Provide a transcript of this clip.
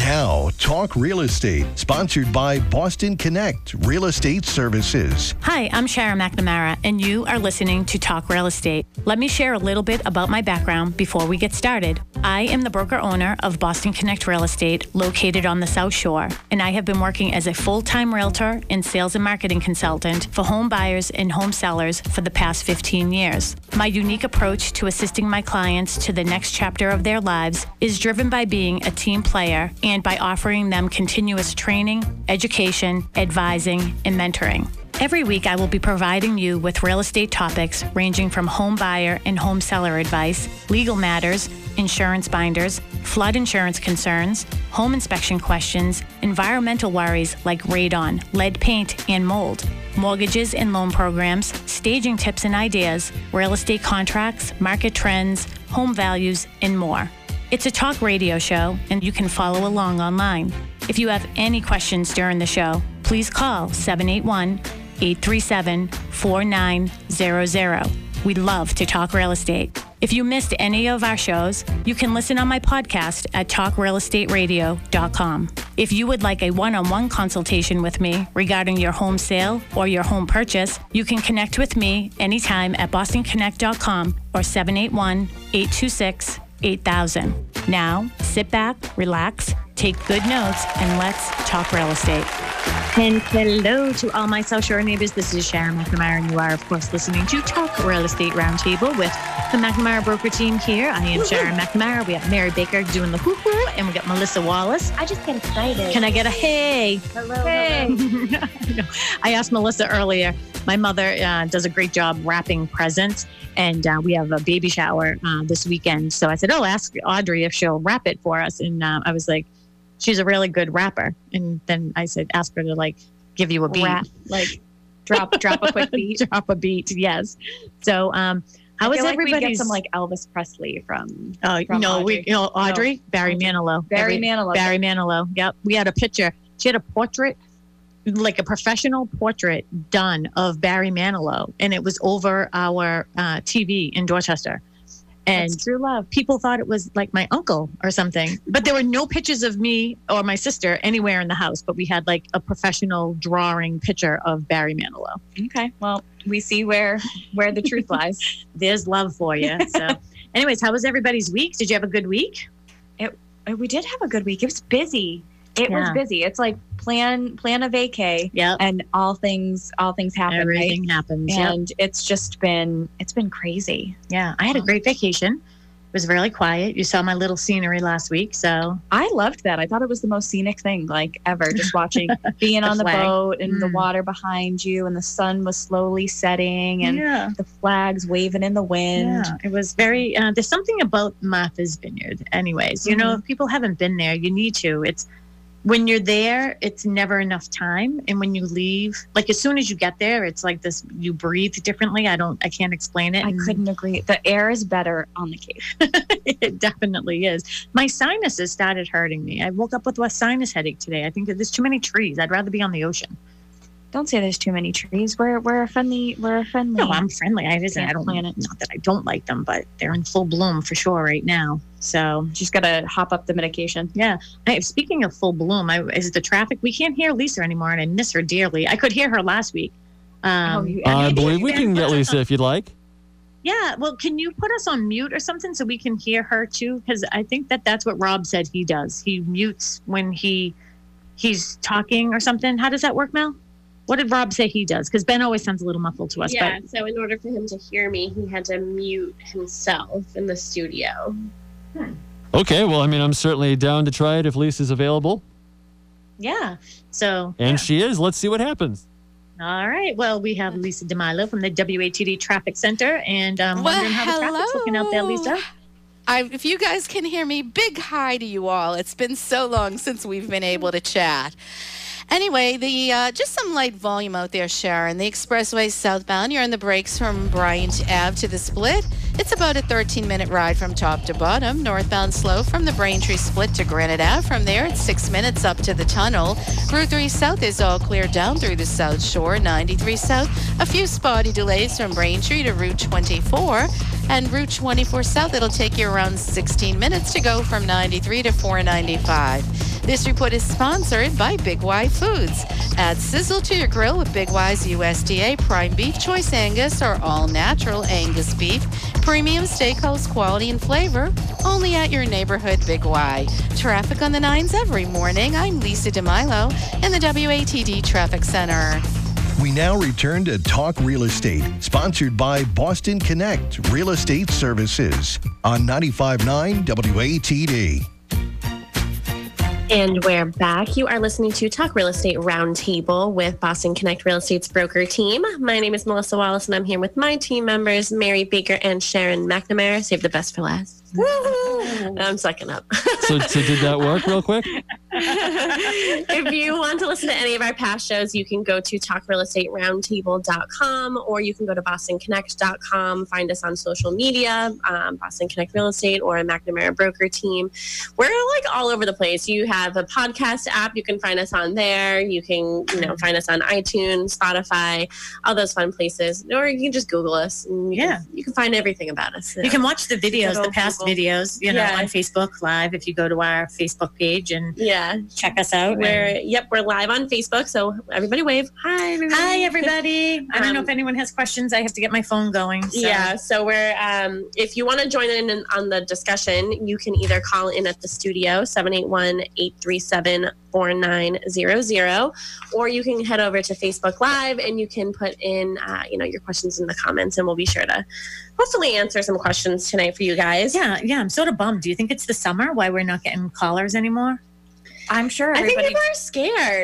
now, Talk Real Estate, sponsored by Boston Connect Real Estate Services. Hi, I'm Shara McNamara, and you are listening to Talk Real Estate. Let me share a little bit about my background before we get started. I am the broker-owner of Boston Connect Real Estate, located on the South Shore, and I have been working as a full-time realtor and sales and marketing consultant for home buyers and home sellers for the past 15 years. My unique approach to assisting my clients to the next chapter of their lives is driven by being a team player and by offering them continuous training, education, advising, and mentoring. Every week, I will be providing you with real estate topics ranging from home buyer and home seller advice, legal matters, insurance binders, flood insurance concerns, home inspection questions, environmental worries like radon, lead paint, and mold, mortgages and loan programs, staging tips and ideas, real estate contracts, market trends, home values, and more. It's a talk radio show, and you can follow along online. If you have any questions during the show, please call 781-837-4900. We love to talk real estate. If you missed any of our shows, you can listen on my podcast at TalkRealEstateRadio.com. If you would like a one-on-one consultation with me regarding your home sale or your home purchase, you can connect with me anytime at BostonConnect.com or 781-826-8000. Now, sit back, relax, take good notes, and let's talk real estate. And hello to all my South Shore neighbors. This is Shara McNamara, and you are, of course, listening to Talk Real Estate Roundtable with the McNamara Broker Team here. I am Shara McNamara. We have Mary Baker doing the hoo-hoo, and we got Melissa Wallace. I just get excited. Can I get a hey? Hello. Hey. Hello. I asked Melissa earlier. My mother does a great job wrapping presents, and we have a baby shower this weekend. So I said, oh, ask Audrey if she'll wrap it for us. And I was like, she's a really good rapper. And then I said, ask her to like give you a beat. Rap, like drop a quick beat. Drop a beat, yes. So how is everybody? We get some like Elvis Presley from no, Audrey. Audrey, Barry Manilow. Barry Manilow. Yep. We had a picture. She had a portrait, like a professional portrait done of Barry Manilow. And it was over our TV in Dorchester. And that's true love. People thought it was like my uncle or something, but there were no pictures of me or my sister anywhere in the house. But we had like a professional drawing picture of Barry Manilow. Okay, well, we see where the truth lies. There's love for you. So, anyways, how was everybody's week? Did you have a good week? We did have a good week. It was busy. It was busy. It's like plan a vacay, yep, and all things happen. Everything happens, and it's been crazy. Yeah, I had a great vacation. It was really quiet. You saw my little scenery last week, so I loved that. I thought it was the most scenic thing like ever. Just watching being on the boat and the water behind you, and the sun was slowly setting, and the flags waving in the wind. Yeah. It was very. There's something about Martha's Vineyard, anyways. You know, if people haven't been there, you need to. It's when you're there, it's never enough time, and when you leave, like as soon as you get there, it's like this. You breathe differently. I can't explain it. I couldn't agree. The air is better on the Cape. It definitely is. My sinuses started hurting me. I woke up with a sinus headache today. I think that there's too many trees. I'd rather be on the ocean. Don't say there's too many trees. We're friendly. No, I'm friendly. Not that I don't like them, but they're in full bloom for sure right now. So just gotta hop up the medication. Yeah. Speaking of full bloom, is the traffic. We can't hear Lisa anymore, and I miss her dearly. I could hear her last week. I believe we can get Lisa if you'd like. Yeah. Well, can you put us on mute or something so we can hear her too? Because I think that's what Rob said he does. He mutes when he's talking or something. How does that work, Mel? What did Rob say he does? Because Ben always sounds a little muffled to us. Yeah, so in order for him to hear me, he had to mute himself in the studio. Okay, well, I mean, I'm certainly down to try it if Lisa's available. Yeah, so... And she is. Let's see what happens. All right, well, we have Lisa DeMilo from the W.A.T.D. Traffic Center, and I'm wondering how the traffic's looking out there, Lisa. If you guys can hear me, big hi to you all. It's been so long since we've been able to chat. Anyway, the just some light volume out there, Sharon. The expressway southbound, you're in the brakes from Bryant Ave to the split. It's about a 13-minute ride from top to bottom. Northbound slow from the Braintree split to Granite Ave. From there, it's 6 minutes up to the tunnel. Route 3 South is all clear down through the South Shore. 93 South, a few spotty delays from Braintree to Route 24. And Route 24 South, it'll take you around 16 minutes to go from 93 to 495. This report is sponsored by Big Y Foods. Add sizzle to your grill with Big Y's USDA prime beef, choice Angus, or all-natural Angus beef. Premium steakhouse quality and flavor, only at your neighborhood Big Y. Traffic on the nines every morning. I'm Lisa DeMilo in the W.A.T.D. Traffic Center. We now return to Talk Real Estate, sponsored by Boston Connect Real Estate Services on 95.9 WATD. And we're back. You are listening to Talk Real Estate Roundtable with Boston Connect Real Estate's broker team. My name is Melissa Wallace, and I'm here with my team members, Mary Baker and Shara McNamara. Save the best for last. Woo-hoo. I'm sucking up. So did that work real quick? If you want to listen to any of our past shows, you can go to TalkRealEstateRoundtable.com, or you can go to BostonConnect.com. Find us on social media, Boston Connect Real Estate or McNamara Broker Team. We're like all over the place. You have a podcast app. You can find us on there. You can, find us on iTunes, Spotify, all those fun places. Or you can just Google us. And you can find everything about us. So. You can watch the videos, the past Google videos, on Facebook Live if you go to our Facebook page and check us out. We're live on Facebook, so everybody wave. Hi, everybody. Hi, everybody. I don't know if anyone has questions. I have to get my phone going. So. Yeah, so we're if you want to join in on the discussion, you can either call in at the studio, 781-837-4900, or you can head over to Facebook Live and you can put in your questions in the comments, and we'll be sure to hopefully answer some questions tonight for you guys. Yeah, I'm sort of bummed. Do you think it's the summer why we're not getting callers anymore? I'm sure everybody... I think people are scared.